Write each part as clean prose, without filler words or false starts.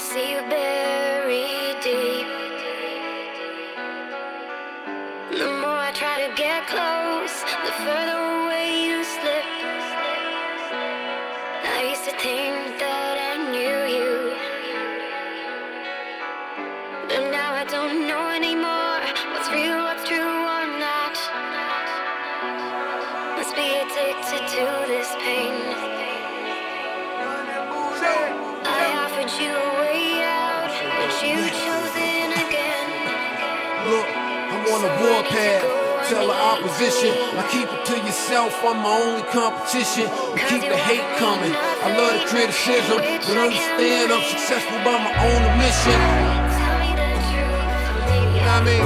see you buried deep. The more I try to get close, the further away you slip. I used to think that I knew you, but now I don't know anymore what's real, what's true or not. Must be addicted to this pain. You way out, but you chose in again. Look, I'm on the warpath. Tell the opposition, I keep it to yourself. I'm my only competition. We keep the hate coming. I love the criticism, but understand I'm successful by my own admission. Tell me the truth, baby. I mean,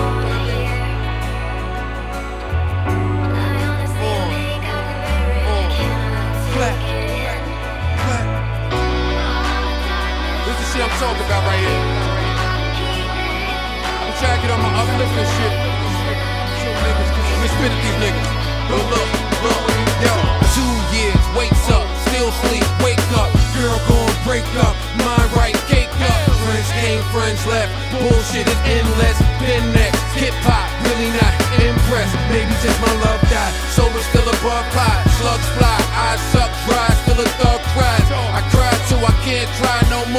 I honestly think I'm the right one. Shit I'm talking about right here. I'm trying to get on my uplifting shit. Let me spit at these niggas. Look, yo. 2 years, wakes up, still sleep, wake up. Girl gon' break up, mind right, cake up. Friends came, friends left, bullshit is endless. Pin next, hip hop, really not impressed. Maybe just my love died, so it's still above pie. Slugs fly, eyes suck, dry, still a thug cries. I cry till I can't cry no more.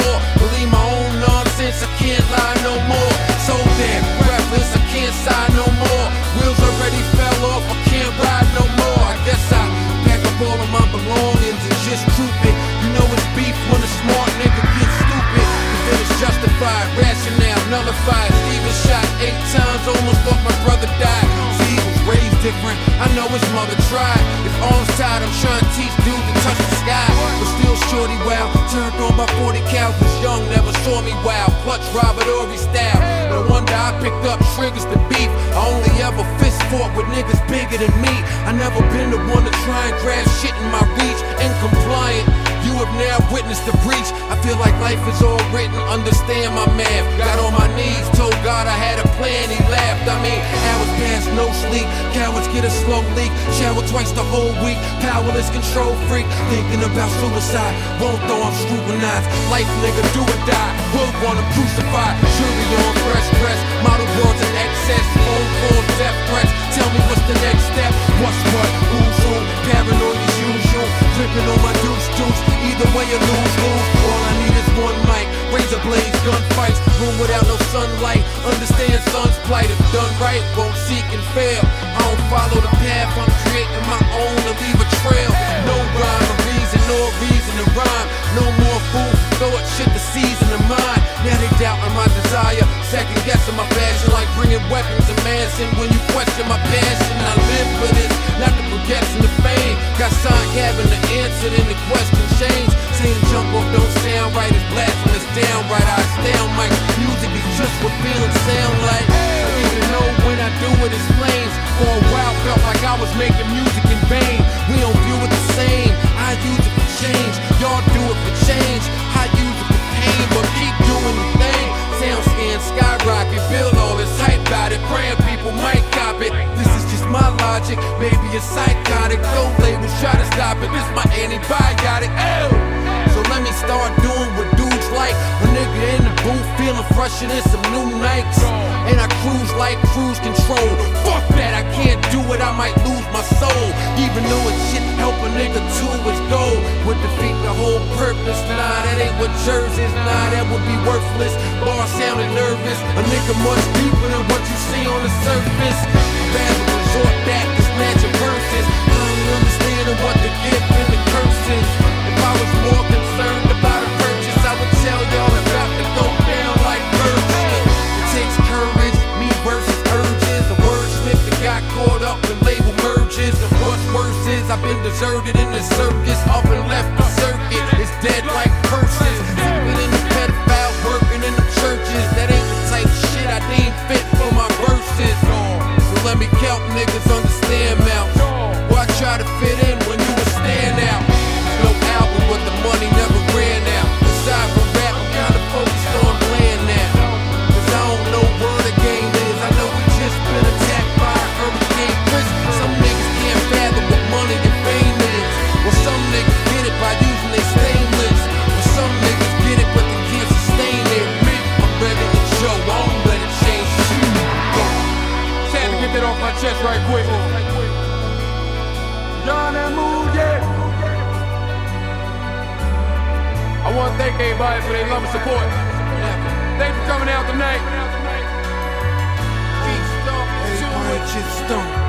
I can't lie no more. So damn breathless, I can't sigh no more. Wheels already fell off, I can't ride no more. I guess I pack up all of my belongings and just troop it. You know it's beef when a smart nigga gets stupid. Cause then it's justified, rationale, nullified. Steven shot 8 times, almost thought my brother died. See, he was raised different, I know his mother tried. If arms tied, I'm trying to teach dude to touch the sky. But still shorty wow, turned on by 40 cows. Was young, never saw me wow. Clutch Robert Ory style. No wonder I picked up triggers to beef. I only ever fist fought with niggas bigger than me. I never been the one to try and grab shit in my reach. Incompliant, you have now witnessed the breach. I feel like life is all written, understand my math. Got on my knees, told God I had a plan, he laughed. I mean, hours past, no sleep. Cowards get a slow leak. Shower twice the whole week. Powerless control freak. Thinking about suicide. Won't though I'm scrutinized. Life nigga do or die. Would wanna crucify. Surely on fresh dress. Model worlds in excess. Phone calls, death threats. Tell me what's the next step. What's what? Who's who? Paranoid as usual. Dripping on my deuce. Either way you lose. All I need is one mic. Razor blades, gunfights. Room without no sunlight. Understand sun's plight. If done right, won't seek and fail. I don't follow the path. I'm creating my own to leave a trail. No rhyme or reason, no reason to rhyme. No more food for thought, shit to season the mind. Now they doubting my desire, second guessing my passion. Like bringing weapons and massing when you question my passion. I live for this, not the forgetting the fame. Got signed having the answer, then the question changed. Saying jump off don't sound right, it's blasphemous downright. I astound my music is just what feelings sound like. I even know when I do it, it's flames. For a while felt like I was making music in vain. We don't view it the same, I use it for change. Y'all do it for change, I use it for pain. But keep doing the thing, sound scan, skyrocket. Build all this hype about it, praying people might cop it. This is just my logic, maybe it's psychotic. Don't labels try to stop it, this my antibiotic. Ew. So let me start doing what dudes like. A nigga in the booth feeling fresher than some new Nikes. And I cruise like cruise control. Fuck that, I can't do it, I might lose my soul. Even though it's shit, help a nigga to his goal would defeat the whole purpose. Nah, that ain't what yours is. Nah, that would be worthless. Bar sounded nervous. A nigga much deeper than what you see on the surface. Bad resort back to snatching verses. I don't understand what the gift and the curse is. If I was more concerned about a purchase, I would tell y'all about to go down like virgin. It takes courage, me versus urges. A word slip that got caught up in label merges. And what's worse is I've been deserted in the circus. Up and left the circuit, it's dead like curses. Sleeping in the pedophile, working in the churches. That ain't the type of shit I deem fit for my verses. So let me count niggas understand mouth. Why try to fit in when you were stand out? No album, but the money never ran. came by for their love and support. Thanks for coming out tonight. Keep stomping.